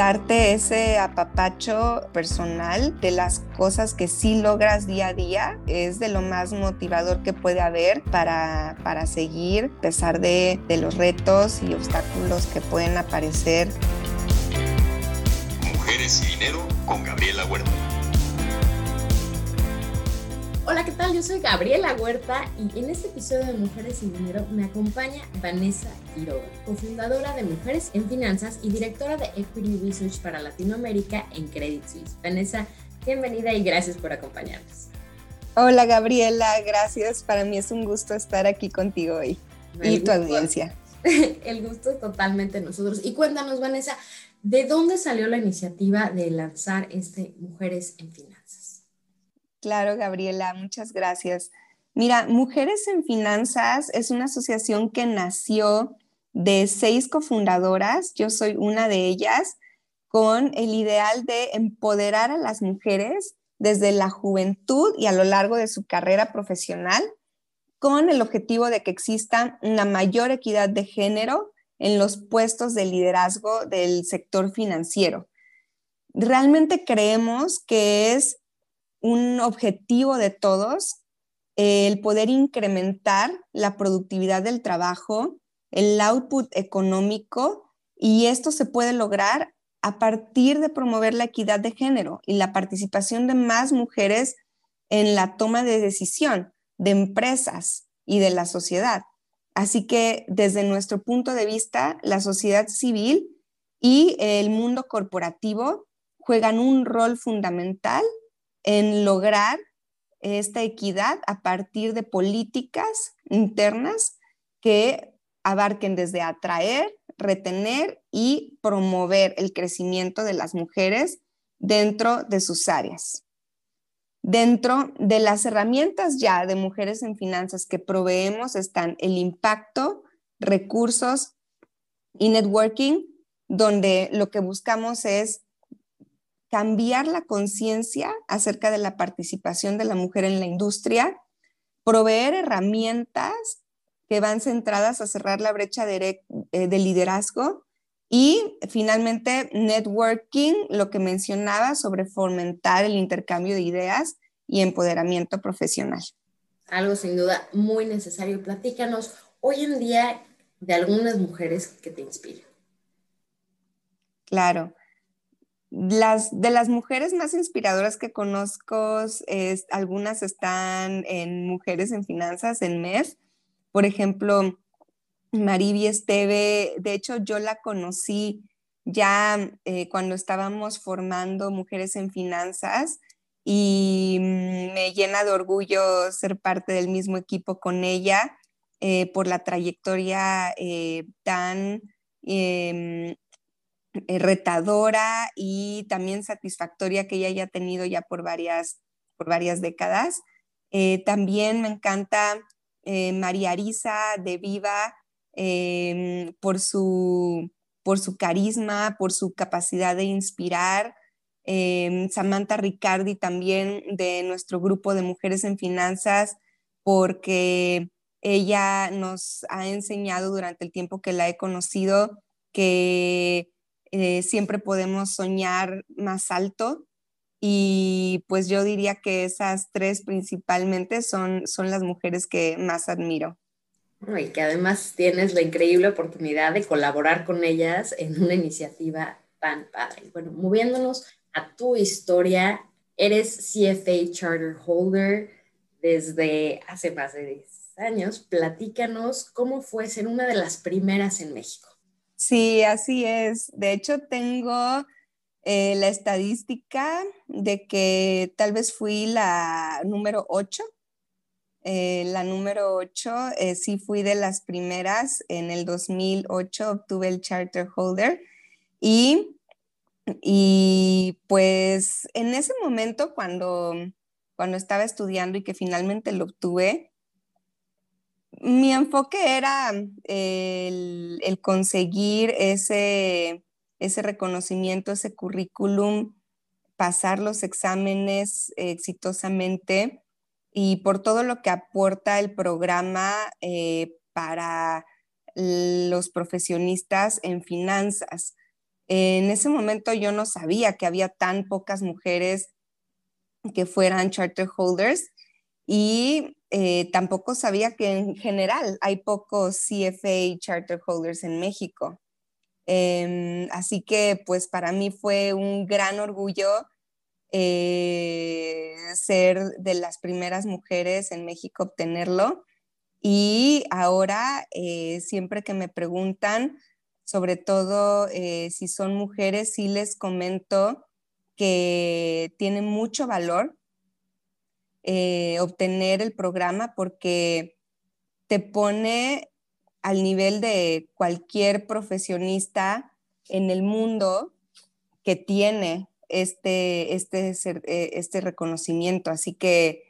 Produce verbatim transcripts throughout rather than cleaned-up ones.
darte ese apapacho personal de las cosas que sí logras día a día es de lo más motivador que puede haber para, para seguir a pesar de, de los retos y obstáculos que pueden aparecer. Mujeres y Dinero con Gabriela Huerta. Hola, ¿qué tal? Yo soy Gabriela Huerta y en este episodio de Mujeres y Dinero me acompaña Vanessa Quiroga, cofundadora de Mujeres en Finanzas y directora de Equity Research para Latinoamérica en Credit Suisse. Vanessa, bienvenida y gracias por acompañarnos. Hola, Gabriela, gracias. Para mí es un gusto estar aquí contigo hoy y tu audiencia. El gusto es totalmente nosotros. Y cuéntanos, Vanessa, ¿de dónde salió la iniciativa de lanzar este Mujeres en Finanzas? Claro, Gabriela, muchas gracias. Mira, Mujeres en Finanzas es una asociación que nació de seis cofundadoras, yo soy una de ellas, con el ideal de empoderar a las mujeres desde la juventud y a lo largo de su carrera profesional, con el objetivo de que exista una mayor equidad de género en los puestos de liderazgo del sector financiero. Realmente creemos que es un objetivo de todos, el poder incrementar la productividad del trabajo, el output económico, y esto se puede lograr a partir de promover la equidad de género y la participación de más mujeres en la toma de decisión de empresas y de la sociedad. Así que desde nuestro punto de vista, la sociedad civil y el mundo corporativo juegan un rol fundamental en lograr esta equidad a partir de políticas internas que abarquen desde atraer, retener y promover el crecimiento de las mujeres dentro de sus áreas. Dentro de las herramientas ya de Mujeres en Finanzas que proveemos están el impacto, recursos y networking, donde lo que buscamos es cambiar la conciencia acerca de la participación de la mujer en la industria, proveer herramientas que van centradas a cerrar la brecha de, de liderazgo y finalmente networking, lo que mencionaba sobre fomentar el intercambio de ideas y empoderamiento profesional. Algo sin duda muy necesario. Platícanos hoy en día de algunas mujeres que te inspiran. Claro. Las, de las mujeres más inspiradoras que conozco, es, algunas están en Mujeres en Finanzas, en M E F. Por ejemplo, Maribi Esteve, de hecho yo la conocí ya eh, cuando estábamos formando Mujeres en Finanzas y me llena de orgullo ser parte del mismo equipo con ella eh, por la trayectoria eh, tan... Eh, retadora y también satisfactoria que ella haya tenido ya por varias, por varias décadas. Eh, también me encanta eh, María Arisa de Viva eh, por, su, por su carisma, por su capacidad de inspirar. Eh, Samantha Riccardi también de nuestro grupo de Mujeres en Finanzas, porque ella nos ha enseñado durante el tiempo que la he conocido que Eh, siempre podemos soñar más alto y pues yo diría que esas tres principalmente son, son las mujeres que más admiro. Y que además tienes la increíble oportunidad de colaborar con ellas en una iniciativa tan padre. Bueno, moviéndonos a tu historia, eres C F A Charter Holder desde hace más de diez años. Platícanos cómo fue ser una de las primeras en México. Sí, así es. De hecho, tengo eh, la estadística de que tal vez fui la número ocho. Eh, la número ocho, eh, sí fui de las primeras. En el dos mil ocho obtuve el Charter Holder. Y, y pues en ese momento, cuando, cuando estaba estudiando y que finalmente lo obtuve, mi enfoque era el, el conseguir ese, ese reconocimiento, ese currículum, pasar los exámenes exitosamente y por todo lo que aporta el programa eh, para los profesionistas en finanzas. En ese momento yo no sabía que había tan pocas mujeres que fueran charter holders y eh, tampoco sabía que en general hay pocos C F A charter holders en México. Eh, así que pues para mí fue un gran orgullo eh, ser de las primeras mujeres en México a obtenerlo. Y ahora eh, siempre que me preguntan, sobre todo eh, si son mujeres, sí les comento que tiene mucho valor eh, obtener el programa porque te pone al nivel de cualquier profesionista en el mundo que tiene este, este, este reconocimiento. Así que,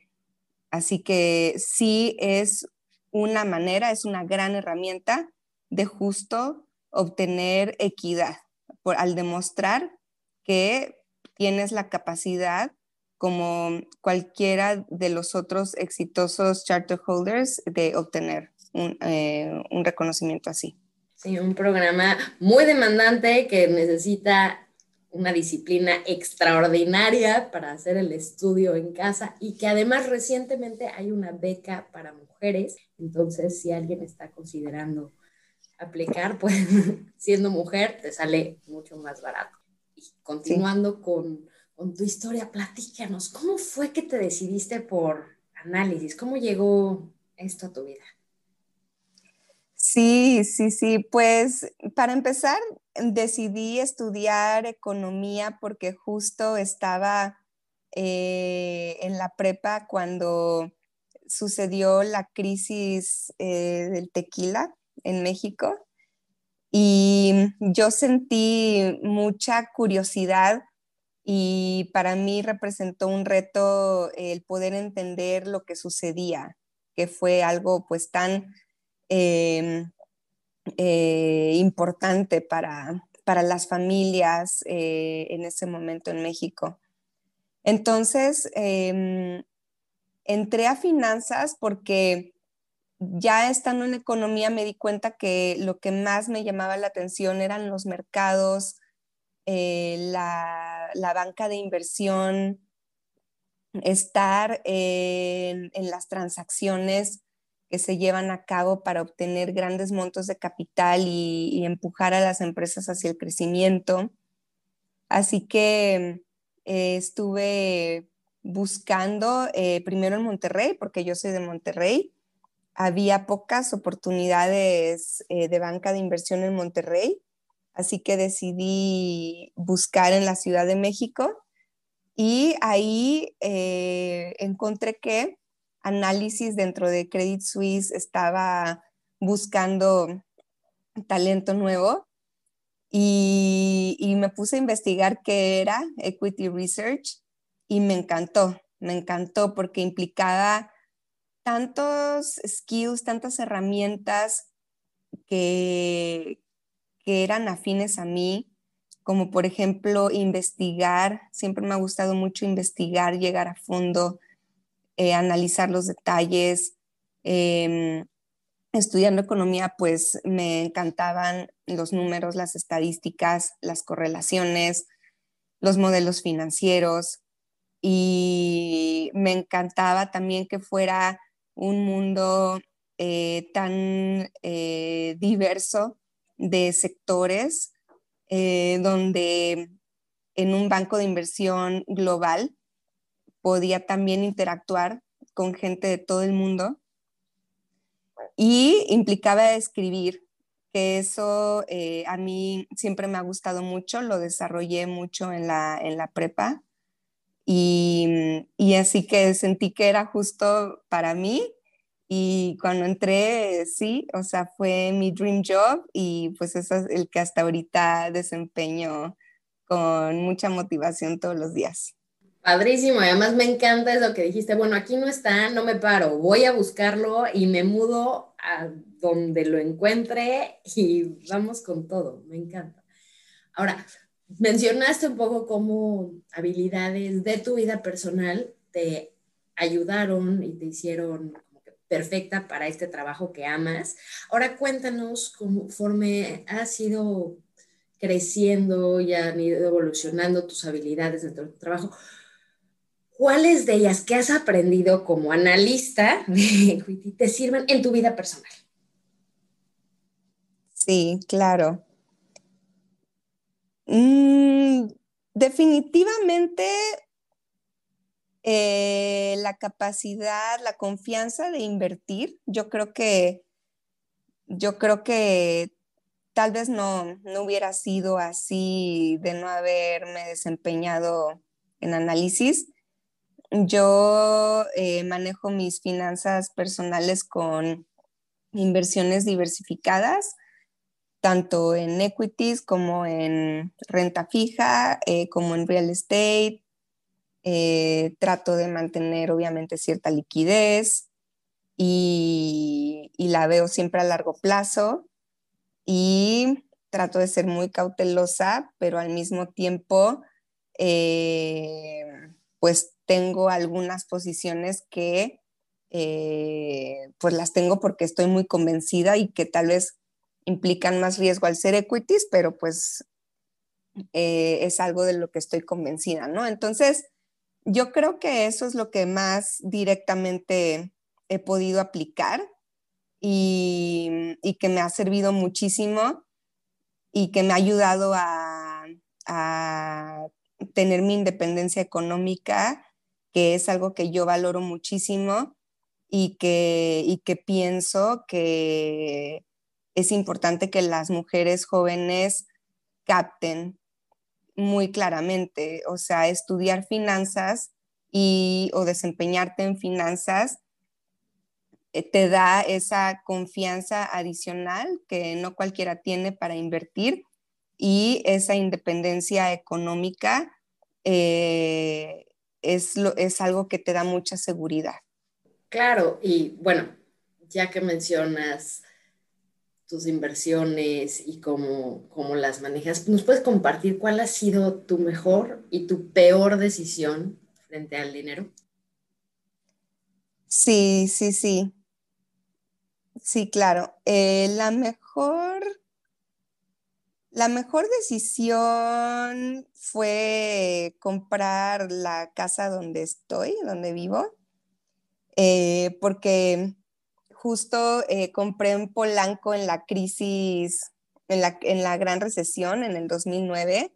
así que sí es una manera, es una gran herramienta de justo obtener equidad por, al demostrar que tienes la capacidad, como cualquiera de los otros exitosos charter holders, de obtener un, eh, un reconocimiento así. Sí, un programa muy demandante que necesita una disciplina extraordinaria para hacer el estudio en casa y que además recientemente hay una beca para mujeres. Entonces, si alguien está considerando aplicar, pues siendo mujer te sale mucho más barato. Y continuando sí. con, con tu historia, platícanos, ¿cómo fue que te decidiste por análisis? ¿Cómo llegó esto a tu vida? Sí, sí, sí. Pues para empezar, decidí estudiar economía porque justo estaba eh, en la prepa cuando sucedió la crisis eh, del tequila en México. Y yo sentí mucha curiosidad y para mí representó un reto el poder entender lo que sucedía, que fue algo pues tan eh, eh, importante para, para las familias eh, en ese momento en México. Entonces, eh, entré a finanzas porque ya estando en economía me di cuenta que lo que más me llamaba la atención eran los mercados, eh, la, la banca de inversión, estar eh, en, en las transacciones que se llevan a cabo para obtener grandes montos de capital y, y empujar a las empresas hacia el crecimiento. Así que eh, estuve buscando eh, primero en Monterrey, porque yo soy de Monterrey. Había pocas oportunidades eh, de banca de inversión en Monterrey, así que decidí buscar en la Ciudad de México y ahí eh, encontré que análisis dentro de Credit Suisse estaba buscando talento nuevo y, y me puse a investigar qué era Equity Research y me encantó, me encantó porque implicaba tantos skills, tantas herramientas que, que eran afines a mí, como por ejemplo investigar. Siempre me ha gustado mucho investigar, llegar a fondo, eh, analizar los detalles. Eh, estudiando economía, pues me encantaban los números, las estadísticas, las correlaciones, los modelos financieros y me encantaba también que fuera un mundo eh, tan eh, diverso de sectores, eh, donde en un banco de inversión global podía también interactuar con gente de todo el mundo y implicaba escribir, que eso eh, a mí siempre me ha gustado mucho, lo desarrollé mucho en la, en la prepa. Y, y así que sentí que era justo para mí y cuando entré, sí, o sea, fue mi dream job y pues eso es el que hasta ahorita desempeño con mucha motivación todos los días. Padrísimo, además me encanta eso que dijiste, bueno, aquí no está, no me paro, voy a buscarlo y me mudo a donde lo encuentre y vamos con todo, me encanta. Ahora, mencionaste un poco cómo habilidades de tu vida personal te ayudaron y te hicieron como que perfecta para este trabajo que amas. Ahora cuéntanos, conforme has ido creciendo y han ido evolucionando tus habilidades dentro de tu trabajo. ¿Cuáles de ellas que has aprendido como analista te sirven en tu vida personal? Sí, claro. Mm, definitivamente eh, la capacidad, la confianza de invertir. Yo creo que, yo creo que tal vez no, no hubiera sido así de no haberme desempeñado en análisis. Yo eh, manejo mis finanzas personales con inversiones diversificadas, tanto en equities como en renta fija, eh, como en real estate. Eh, trato de mantener obviamente cierta liquidez y, y la veo siempre a largo plazo. Y trato de ser muy cautelosa, pero al mismo tiempo eh, pues tengo algunas posiciones que eh, pues las tengo porque estoy muy convencida y que tal vez implican más riesgo al ser equities, pero pues eh, es algo de lo que estoy convencida, ¿no? Entonces, yo creo que eso es lo que más directamente he podido aplicar y, y que me ha servido muchísimo y que me ha ayudado a, a tener mi independencia económica, que es algo que yo valoro muchísimo y que, y que pienso que es importante que las mujeres jóvenes capten muy claramente. O sea, estudiar finanzas y, o desempeñarte en finanzas te da esa confianza adicional que no cualquiera tiene para invertir y esa independencia económica eh, es, lo, es algo que te da mucha seguridad. Claro, y bueno, ya que mencionas tus inversiones y cómo, cómo las manejas, ¿nos puedes compartir cuál ha sido tu mejor y tu peor decisión frente al dinero? Sí, sí, sí. Sí, claro. Eh, la mejor... La mejor decisión fue comprar la casa donde estoy, donde vivo, eh, porque justo eh, compré en Polanco en la crisis, en la, en la gran recesión en el dos mil nueve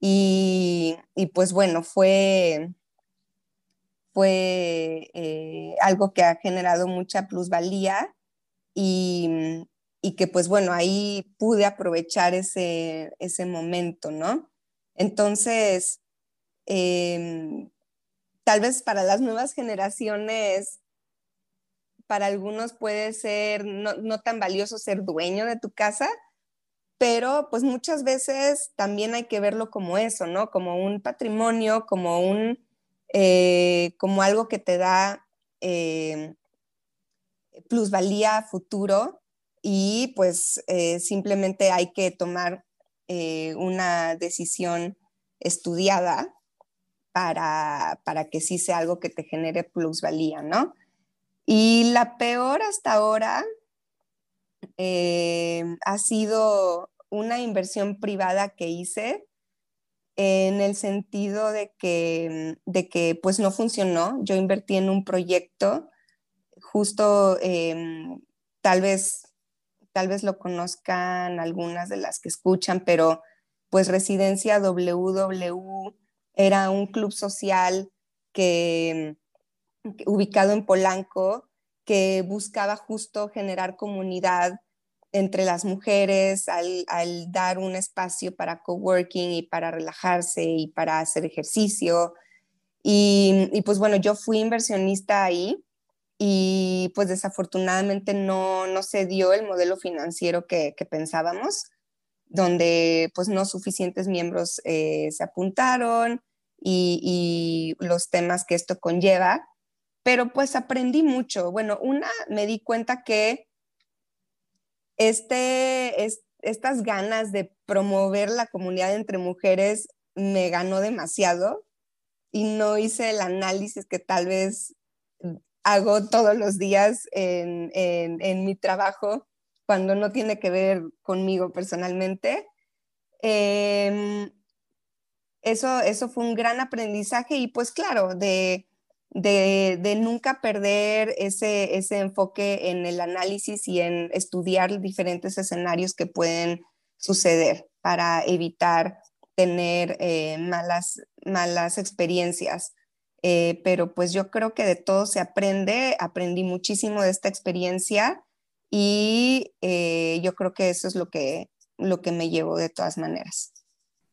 y, y pues bueno, fue, fue eh, algo que ha generado mucha plusvalía y... y que pues bueno, ahí pude aprovechar ese, ese momento, ¿no? Entonces, eh, tal vez para las nuevas generaciones, para algunos puede ser no, no tan valioso ser dueño de tu casa, pero pues muchas veces también hay que verlo como eso, ¿no? Como un patrimonio, como, un, eh, como algo que te da eh, plusvalía a futuro. Y pues eh, simplemente hay que tomar eh, una decisión estudiada para, para que sí sea algo que te genere plusvalía, ¿no? Y la peor hasta ahora eh, ha sido una inversión privada que hice en el sentido de que, de que pues no funcionó. Yo invertí en un proyecto justo, eh, tal vez... tal vez lo conozcan algunas de las que escuchan, pero pues Residencia doble u doble u era un club social que, ubicado en Polanco, que buscaba justo generar comunidad entre las mujeres al, al dar un espacio para coworking y para relajarse y para hacer ejercicio. Y, y pues bueno, yo fui inversionista ahí. Y pues desafortunadamente no, no se dio el modelo financiero que, que pensábamos, donde pues no suficientes miembros eh, se apuntaron y, y los temas que esto conlleva. Pero pues aprendí mucho. Bueno, una, me di cuenta que este, es, estas ganas de promover la comunidad entre mujeres me ganó demasiado y no hice el análisis que tal vez... hago todos los días en, en, en mi trabajo cuando no tiene que ver conmigo personalmente. Eh, eso, eso fue un gran aprendizaje y pues claro, de, de, de nunca perder ese, ese enfoque en el análisis y en estudiar diferentes escenarios que pueden suceder para evitar tener eh, malas, malas experiencias. Eh, pero pues yo creo que de todo se aprende, aprendí muchísimo de esta experiencia y eh, yo creo que eso es lo que, lo que me llevo de todas maneras.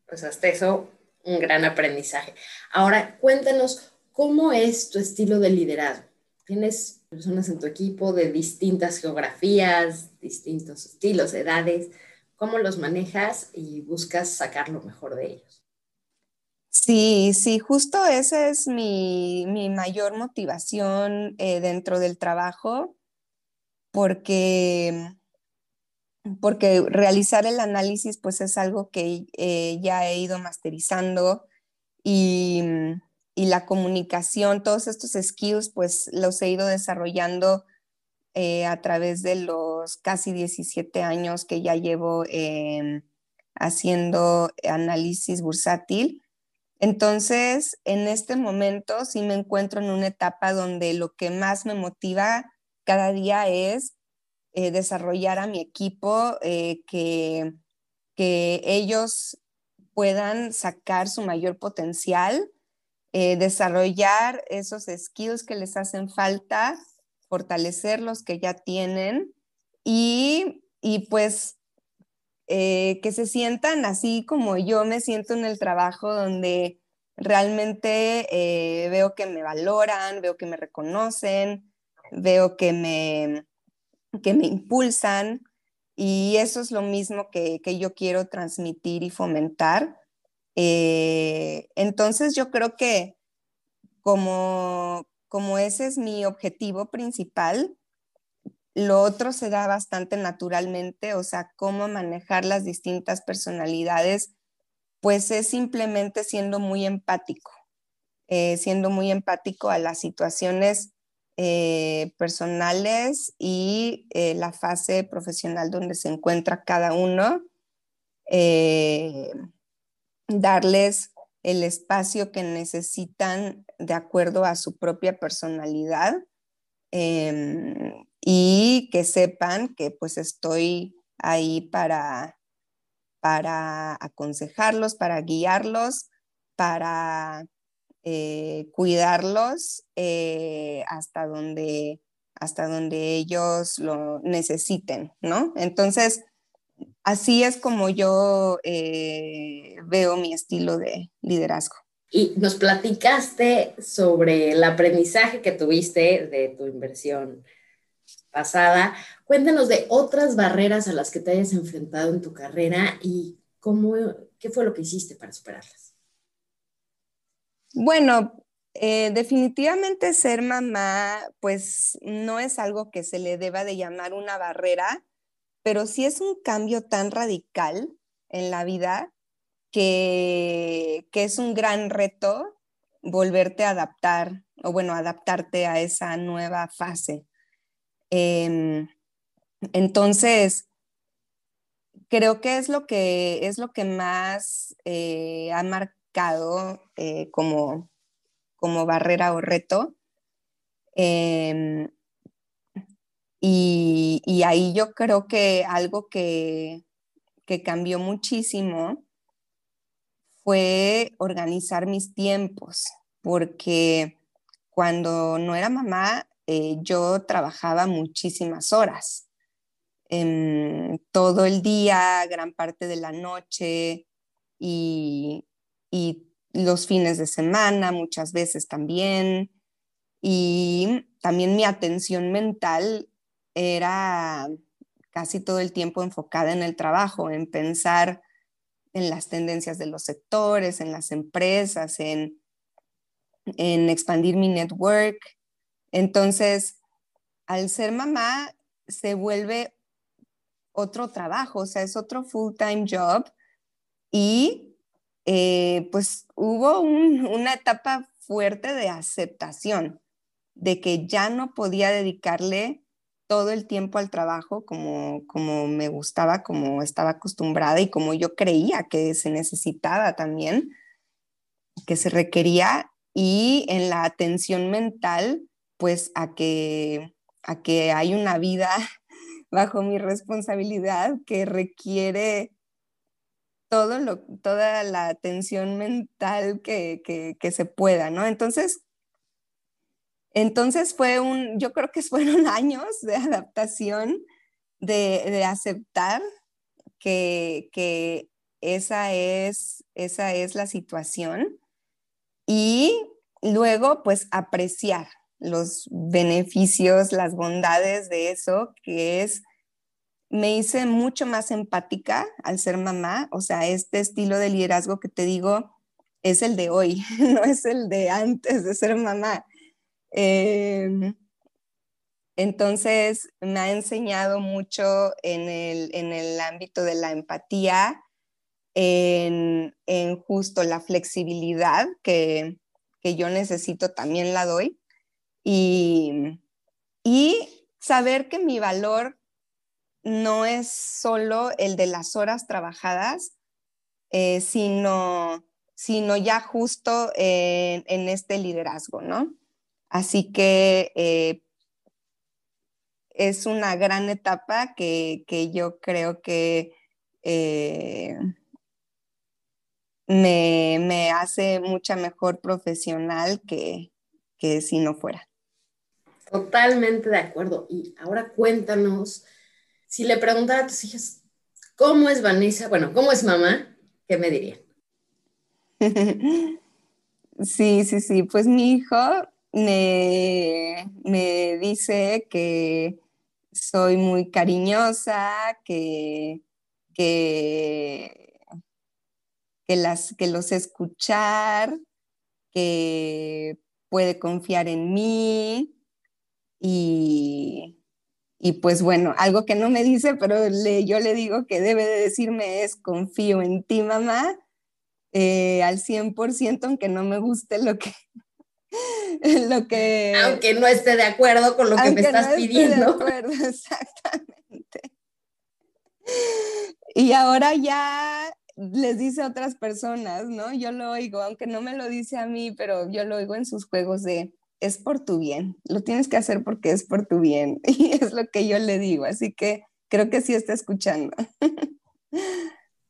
Pues hasta eso, un gran aprendizaje. Ahora, cuéntanos, ¿cómo es tu estilo de liderazgo? Tienes personas en tu equipo de distintas geografías, distintos estilos, edades. ¿Cómo los manejas y buscas sacar lo mejor de ellos? Sí, sí, justo esa es mi, mi mayor motivación eh, dentro del trabajo, porque, porque realizar el análisis pues, es algo que eh, ya he ido masterizando y, y la comunicación, todos estos skills pues, los he ido desarrollando eh, a través de los casi diecisiete años que ya llevo eh, haciendo análisis bursátil. Entonces, en este momento sí me encuentro en una etapa donde lo que más me motiva cada día es eh, desarrollar a mi equipo, eh, que, que ellos puedan sacar su mayor potencial, eh, desarrollar esos skills que les hacen falta, fortalecer los que ya tienen y, y pues... Eh, que se sientan así como yo me siento en el trabajo, donde realmente eh, veo que me valoran, veo que me reconocen, veo que me, que me impulsan, y eso es lo mismo que, que yo quiero transmitir y fomentar. Eh, entonces yo creo que como, como ese es mi objetivo principal, lo otro se da bastante naturalmente, o sea, cómo manejar las distintas personalidades, pues es simplemente siendo muy empático, eh, siendo muy empático a las situaciones eh, personales y eh, la fase profesional donde se encuentra cada uno, eh, darles el espacio que necesitan de acuerdo a su propia personalidad, eh, y que sepan que pues estoy ahí para, para aconsejarlos, para guiarlos, para eh, cuidarlos eh, hasta, donde, hasta donde ellos lo necesiten, ¿no? Entonces, así es como yo eh, veo mi estilo de liderazgo. Y nos platicaste sobre el aprendizaje que tuviste de tu inversión pasada. Cuéntanos de otras barreras a las que te hayas enfrentado en tu carrera y cómo, qué fue lo que hiciste para superarlas. Bueno, eh, definitivamente ser mamá, pues no es algo que se le deba de llamar una barrera, pero sí es un cambio tan radical en la vida que, que es un gran reto volverte a adaptar, o bueno, adaptarte a esa nueva fase. Eh, entonces, creo que es lo que, es lo que más eh, ha marcado eh, como, como barrera o reto. Eh, y, y ahí yo creo que algo que, que cambió muchísimo fue organizar mis tiempos, porque cuando no era mamá, Eh, yo trabajaba muchísimas horas, eh, todo el día, gran parte de la noche y, y los fines de semana muchas veces también. Y también mi atención mental era casi todo el tiempo enfocada en el trabajo, en pensar en las tendencias de los sectores, en las empresas, en, en expandir mi network. Entonces, al ser mamá, se vuelve otro trabajo, o sea, es otro full-time job. Y eh, pues hubo un, una etapa fuerte de aceptación, de que ya no podía dedicarle todo el tiempo al trabajo como, como me gustaba, como estaba acostumbrada y como yo creía que se necesitaba también, que se requería, y en la atención mental, pues a que, a que hay una vida bajo mi responsabilidad que requiere todo lo, toda la atención mental que, que, que se pueda, ¿no? Entonces, entonces fue un, yo creo que fueron años de adaptación, de, de aceptar que, que esa es, esa es la situación, y luego pues apreciar los beneficios, las bondades de eso, que es, me hice mucho más empática al ser mamá. O sea, este estilo de liderazgo que te digo es el de hoy, no es el de antes de ser mamá. Eh, entonces me ha enseñado mucho en el, en el ámbito de la empatía, en, en justo la flexibilidad que, que yo necesito, también la doy, y, y saber que mi valor no es solo el de las horas trabajadas, eh, sino, sino ya justo en, en este liderazgo, ¿no? Así que eh, es una gran etapa que, que yo creo que eh, me, me hace mucha mejor profesional que, que si no fuera. Totalmente de acuerdo. Y ahora cuéntanos, si le preguntara a tus hijas, ¿cómo es Vanessa? Bueno, ¿cómo es mamá? ¿Qué me dirían? Sí, sí, sí. Pues mi hijo me, me dice que soy muy cariñosa, que, que, que, las, que los escuchar, que puede confiar en mí y... Y pues bueno, algo que no me dice, pero le, yo le digo que debe de decirme es confío en ti, mamá, eh, al cien por ciento, aunque no me guste lo que... lo que aunque no esté de acuerdo con lo que me estás no pidiendo. Aunque no esté de acuerdo, exactamente. Y ahora ya les dice a otras personas, ¿no? Yo lo oigo, aunque no me lo dice a mí, pero yo lo oigo en sus juegos de... es por tu bien, lo tienes que hacer porque es por tu bien, y es lo que yo le digo, así que creo que sí está escuchando.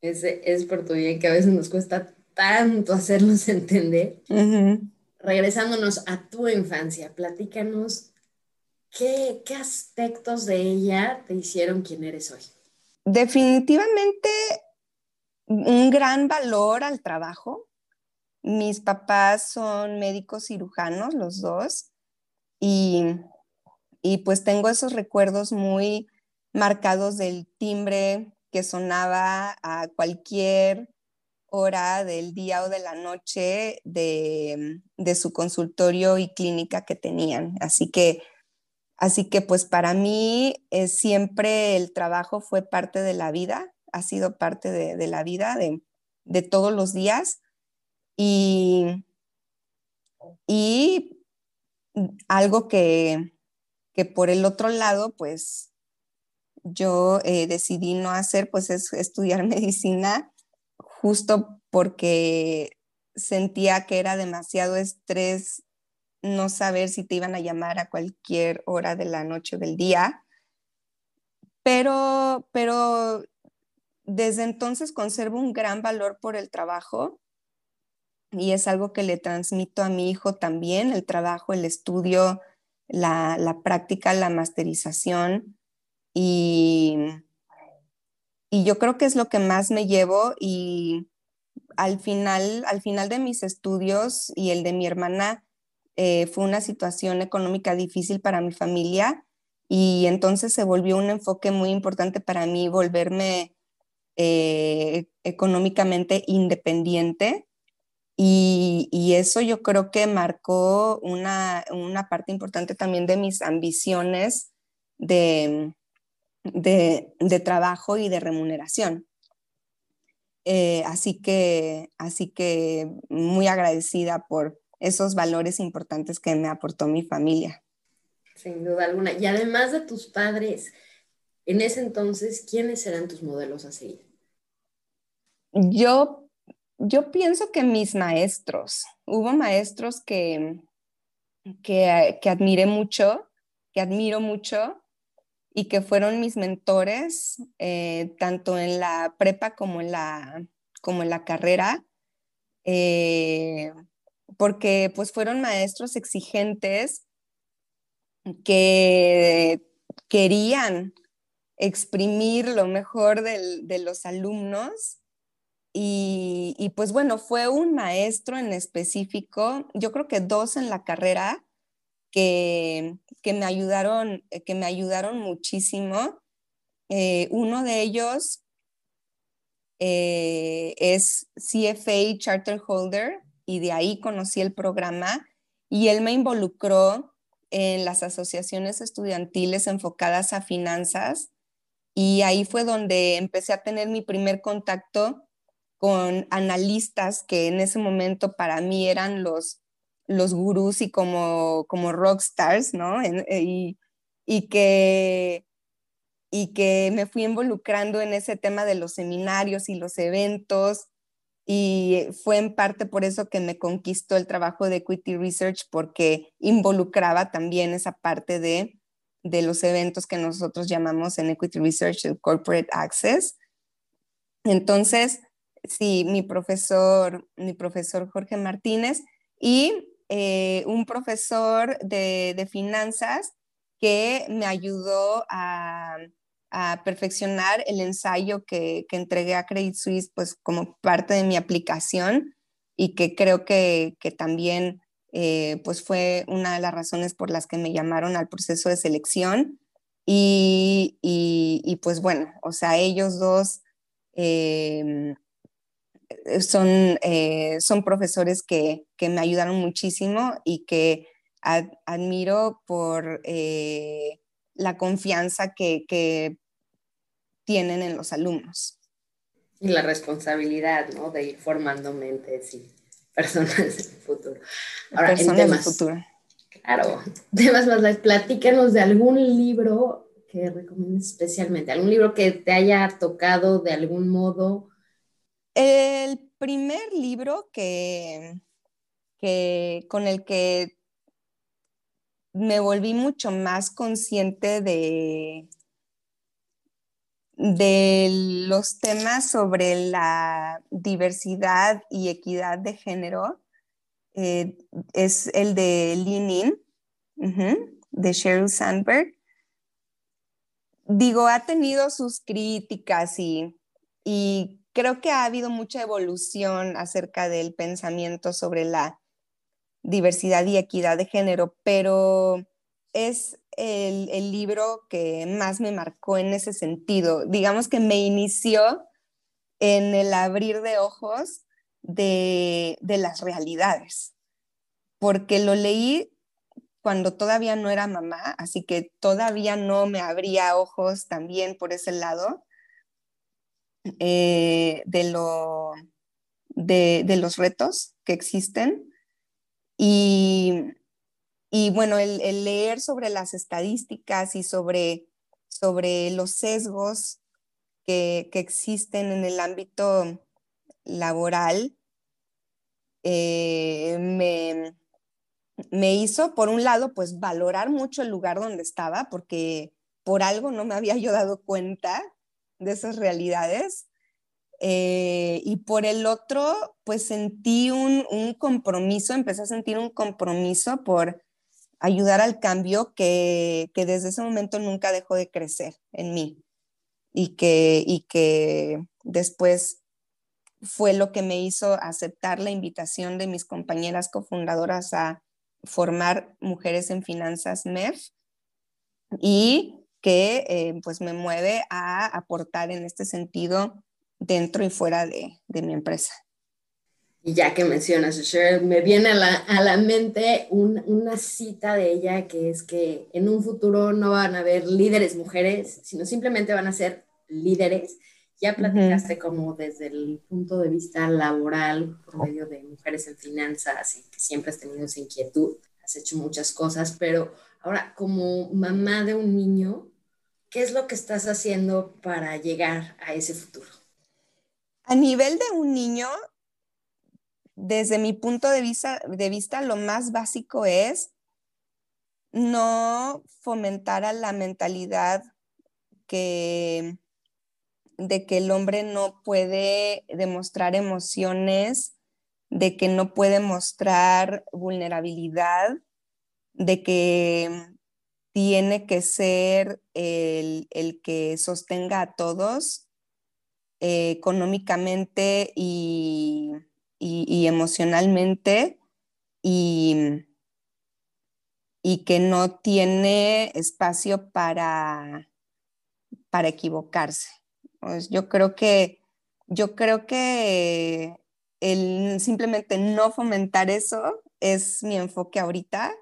Ese es por tu bien que a veces nos cuesta tanto hacernos entender. Uh-huh. Regresándonos a tu infancia, platícanos qué, qué aspectos de ella te hicieron quien eres hoy. Definitivamente un gran valor al trabajo. Mis papás son médicos cirujanos, los dos, y, y pues tengo esos recuerdos muy marcados del timbre que sonaba a cualquier hora del día o de la noche de, de su consultorio y clínica que tenían. Así que, así que pues para mí eh, siempre el trabajo fue parte de la vida, ha sido parte de, de la vida de, de todos los días. Y, y algo que, que por el otro lado, pues yo eh, decidí no hacer, pues es estudiar medicina, justo porque sentía que era demasiado estrés no saber si te iban a llamar a cualquier hora de la noche o del día. Pero, pero desde entonces conservo un gran valor por el trabajo. Y es algo que le transmito a mi hijo también, el trabajo, el estudio, la, la práctica, la masterización. Y, y yo creo que es lo que más me llevo. Y al final, al final de mis estudios y el de mi hermana, eh, fue una situación económica difícil para mi familia. Y entonces se volvió un enfoque muy importante para mí volverme eh, económicamente independiente. Y, y eso yo creo que marcó una, una parte importante también de mis ambiciones de, de, de trabajo y de remuneración. Eh, así que, así que muy agradecida por esos valores importantes que me aportó mi familia. Sin duda alguna. Y además de tus padres, en ese entonces, ¿quiénes eran tus modelos a seguir? Yo, yo pienso que mis maestros. Hubo maestros que, que, que admiré mucho, que admiro mucho, y que fueron mis mentores, eh, tanto en la prepa como en la, como en la carrera, eh, porque pues fueron maestros exigentes que querían exprimir lo mejor del, de los alumnos. Y, y pues bueno, fue un maestro en específico, yo creo que dos en la carrera, que, que, me, ayudaron, que me ayudaron muchísimo. Eh, uno de ellos eh, es C F A Charter Holder, y de ahí conocí el programa, y él me involucró en las asociaciones estudiantiles enfocadas a finanzas, y ahí fue donde empecé a tener mi primer contacto con analistas que en ese momento para mí eran los, los gurús y como, como rockstars, ¿no? En, y, y, que, y que me fui involucrando en ese tema de los seminarios y los eventos, y fue en parte por eso que me conquistó el trabajo de Equity Research, porque involucraba también esa parte de, de los eventos que nosotros llamamos en Equity Research el Corporate Access. Entonces, sí, mi profesor, mi profesor Jorge Martínez, y eh, un profesor de, de finanzas que me ayudó a, a perfeccionar el ensayo que, que entregué a Credit Suisse, pues como parte de mi aplicación, y que creo que, que también eh, pues fue una de las razones por las que me llamaron al proceso de selección. Y, y, y pues bueno, o sea, ellos dos... Eh, Son, eh, son profesores que, que me ayudaron muchísimo y que ad, admiro por eh, la confianza que, que tienen en los alumnos. Y la responsabilidad, ¿no? De ir formando mentes y personas del futuro. Ahora, personas en temas, del futuro. Claro. Temas más light. Platícanos de algún libro que recomiendes especialmente, algún libro que te haya tocado de algún modo. El primer libro que, que, con el que me volví mucho más consciente de, de los temas sobre la diversidad y equidad de género eh, es el de Lean In, uh-huh, de Sheryl Sandberg. Digo, ha tenido sus críticas y... y creo que ha habido mucha evolución acerca del pensamiento sobre la diversidad y equidad de género, pero es el, el libro que más me marcó en ese sentido. Digamos que me inició en el abrir de ojos de, de las realidades, porque lo leí cuando todavía no era mamá, así que todavía no me abría ojos también por ese lado. Eh, de, lo, de, de los retos que existen, y, y bueno, el, el leer sobre las estadísticas y sobre, sobre los sesgos que, que existen en el ámbito laboral eh, me, me hizo, por un lado, pues valorar mucho el lugar donde estaba, porque por algo no me había yo dado cuenta de esas realidades, eh, y por el otro, pues sentí un, un compromiso, empecé a sentir un compromiso por ayudar al cambio que, que desde ese momento nunca dejó de crecer en mí, y que, y que después fue lo que me hizo aceptar la invitación de mis compañeras cofundadoras a formar Mujeres en Finanzas M E F, y que eh, pues me mueve a aportar en este sentido dentro y fuera de, de mi empresa. Y ya que mencionas, Sheryl, me viene a la, a la mente un, una cita de ella, que es que en un futuro no van a haber líderes mujeres, sino simplemente van a ser líderes. Ya platicaste uh-huh. como desde el punto de vista laboral, por medio de Mujeres en Finanzas, y que siempre has tenido esa inquietud, has hecho muchas cosas, pero Ahora, como mamá de un niño, ¿qué es lo que estás haciendo para llegar a ese futuro? A nivel de un niño, desde mi punto de vista, de vista lo más básico es no fomentar a la mentalidad que, de que el hombre no puede demostrar emociones, de que no puede mostrar vulnerabilidad, de que tiene que ser el, el que sostenga a todos eh, económicamente y, y, y emocionalmente y, y que no tiene espacio para, para equivocarse. Pues yo creo que, yo creo que el simplemente no fomentar eso es mi enfoque ahorita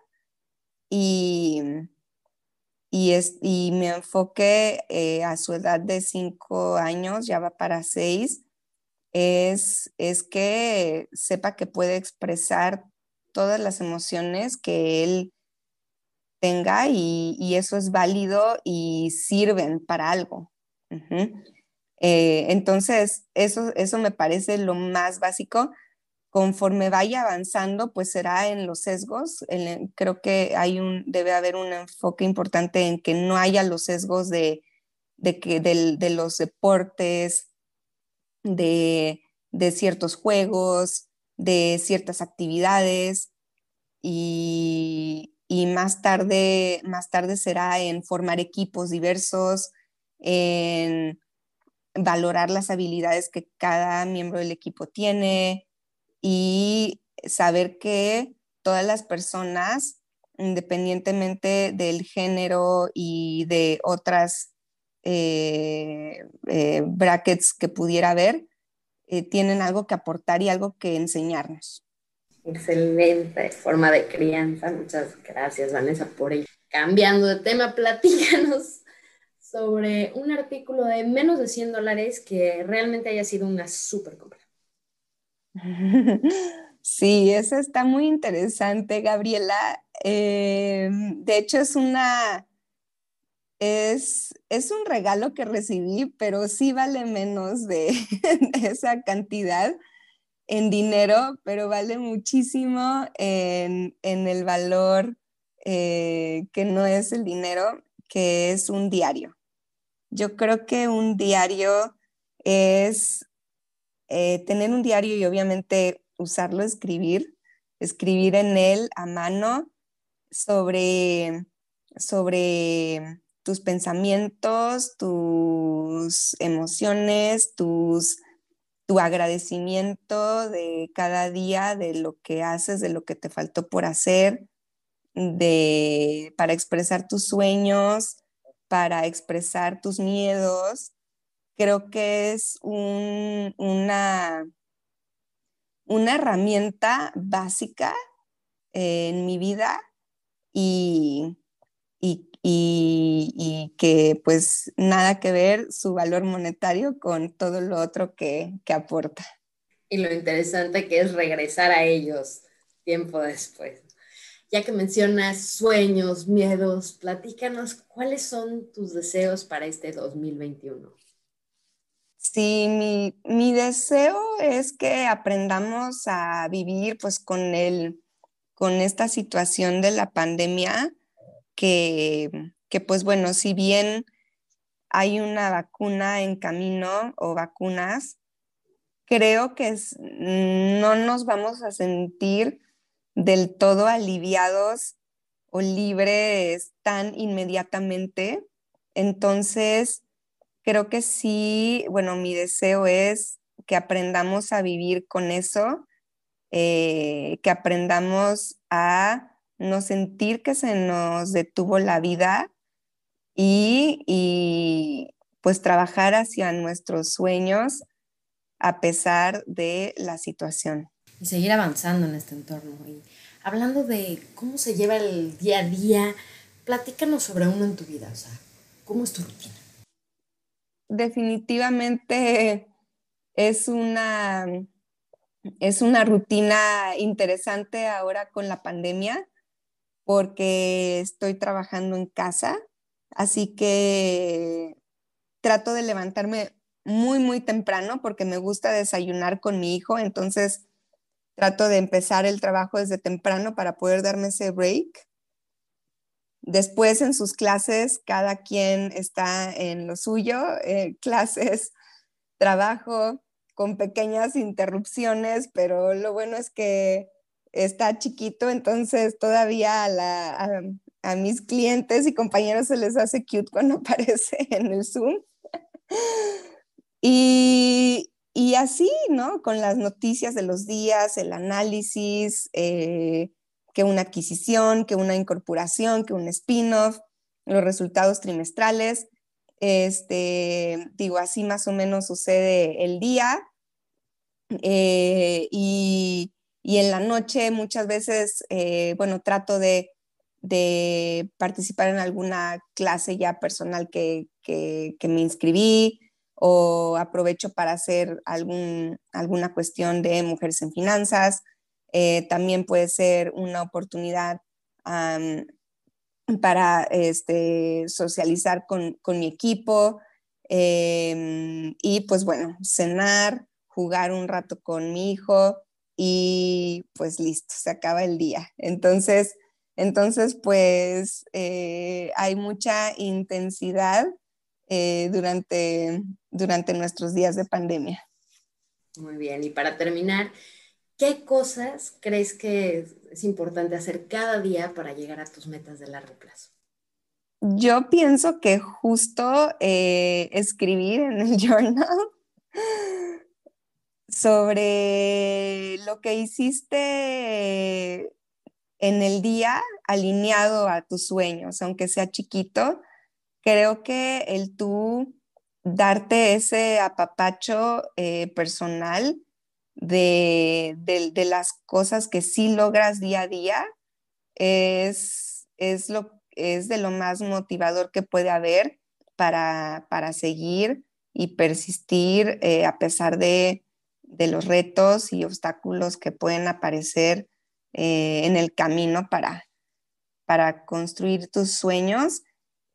y... Y, es, y mi enfoque eh, a su edad de cinco años, ya va para seis, es, es que sepa que puede expresar todas las emociones que él tenga y, y eso es válido y sirven para algo. Uh-huh. eh, entonces, eso, eso me parece lo más básico. Conforme vaya avanzando, pues será en los sesgos. El, creo que hay un, debe haber un enfoque importante en que no haya los sesgos de, de, que, de, de los deportes, de, de ciertos juegos, de ciertas actividades y, y más tarde, más tarde será en formar equipos diversos, en valorar las habilidades que cada miembro del equipo tiene, y saber que todas las personas, independientemente del género y de otras eh, eh, brackets que pudiera haber, eh, tienen algo que aportar y algo que enseñarnos. Excelente forma de crianza. Muchas gracias, Vanessa, por ello. Cambiando de tema, platícanos sobre un artículo de menos de cien dólares que realmente haya sido una súper compra. Sí, eso está muy interesante, Gabriela. Eh, de hecho, es una es, es un regalo que recibí, pero sí vale menos de, de esa cantidad en dinero, pero vale muchísimo en, en el valor eh, que no es el dinero, que es un diario. Yo creo que un diario es... Eh, tener un diario y obviamente usarlo, escribir, escribir en él a mano sobre, sobre tus pensamientos, tus emociones, tus, tu agradecimiento de cada día, de lo que haces, de lo que te faltó por hacer, de, para expresar tus sueños, para expresar tus miedos. Creo que es un, una, una herramienta básica en mi vida y, y, y, y que pues nada que ver su valor monetario con todo lo otro que, que aporta. Y lo interesante que es regresar a ellos tiempo después. Ya que mencionas sueños, miedos, platícanos cuáles son tus deseos para este dos mil veintiuno. Sí, mi, mi deseo es que aprendamos a vivir pues, con, el, con esta situación de la pandemia, que, que pues bueno, si bien hay una vacuna en camino o vacunas, creo que es, no nos vamos a sentir del todo aliviados o libres tan inmediatamente. Entonces, creo que sí, bueno, mi deseo es que aprendamos a vivir con eso, eh, que aprendamos a no sentir que se nos detuvo la vida y, y pues trabajar hacia nuestros sueños a pesar de la situación. Y seguir avanzando en este entorno. Y hablando de cómo se lleva el día a día, platícanos sobre uno en tu vida, o sea, ¿cómo es tu rutina? Definitivamente es una, es una rutina interesante ahora con la pandemia. porque estoy trabajando en casa, así que trato de levantarme muy, muy temprano porque me gusta desayunar con mi hijo, entonces trato de empezar el trabajo desde temprano para poder darme ese break. Después en sus clases, cada quien está en lo suyo, eh, clases, trabajo, con pequeñas interrupciones, pero lo bueno es que está chiquito, entonces todavía a, la, a, a mis clientes y compañeros se les hace cute cuando aparece en el Zoom. Y, y así, ¿no? Con las noticias de los días, el análisis, eh, que una adquisición, que una incorporación, que un spin-off, los resultados trimestrales. Este, digo, así más o menos sucede el día. Eh, y, y en la noche muchas veces, eh, bueno, trato de, de participar en alguna clase ya personal que, que, que me inscribí, o aprovecho para hacer algún, alguna cuestión de Mujeres en Finanzas. Eh, también puede ser una oportunidad um, para este, socializar con, con mi equipo, eh, y pues bueno, cenar, jugar un rato con mi hijo y pues listo, se acaba el día. Entonces, entonces pues eh, hay mucha intensidad eh, durante, durante nuestros días de pandemia. Muy bien, y para terminar, ¿qué cosas crees que es importante hacer cada día para llegar a tus metas de largo plazo? Yo pienso que justo eh, escribir en el journal sobre lo que hiciste en el día alineado a tus sueños, aunque sea chiquito. Creo que el tú darte ese apapacho eh, personal De, de, de las cosas que sí logras día a día es, es, lo, es de lo más motivador que puede haber para, para seguir y persistir eh, a pesar de, de los retos y obstáculos que pueden aparecer eh, en el camino para, para construir tus sueños.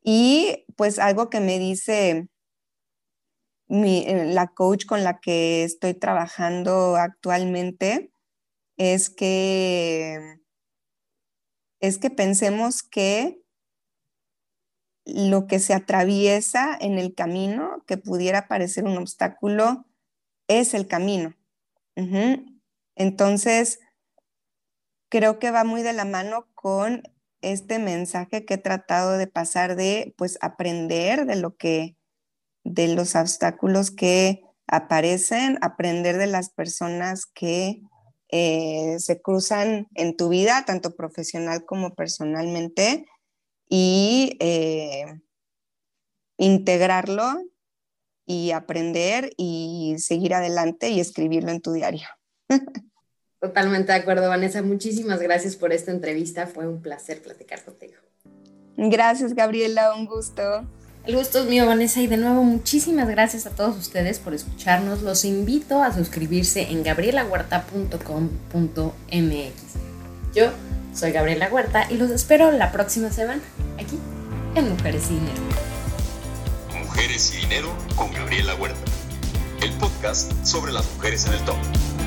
Y pues algo que me dice Mi, la coach con la que estoy trabajando actualmente es que, es que pensemos que lo que se atraviesa en el camino, que pudiera parecer un obstáculo, es el camino. Uh-huh. Entonces, creo que va muy de la mano con este mensaje que he tratado de pasar de, pues, aprender de lo que de los obstáculos que aparecen, aprender de las personas que eh, se cruzan en tu vida, tanto profesional como personalmente, y eh, integrarlo y aprender y seguir adelante y escribirlo en tu diario. Totalmente de acuerdo, Vanessa. Muchísimas gracias por esta entrevista. Fue un placer platicar contigo. Gracias, Gabriela. Un gusto. El gusto es mío, Vanessa, y de nuevo muchísimas gracias a todos ustedes por escucharnos. Los invito a suscribirse en gabriela huerta punto com punto m x. Yo soy Gabriela Huerta y los espero la próxima semana aquí en Mujeres y Dinero. Mujeres y Dinero con Gabriela Huerta, el podcast sobre las mujeres en el top.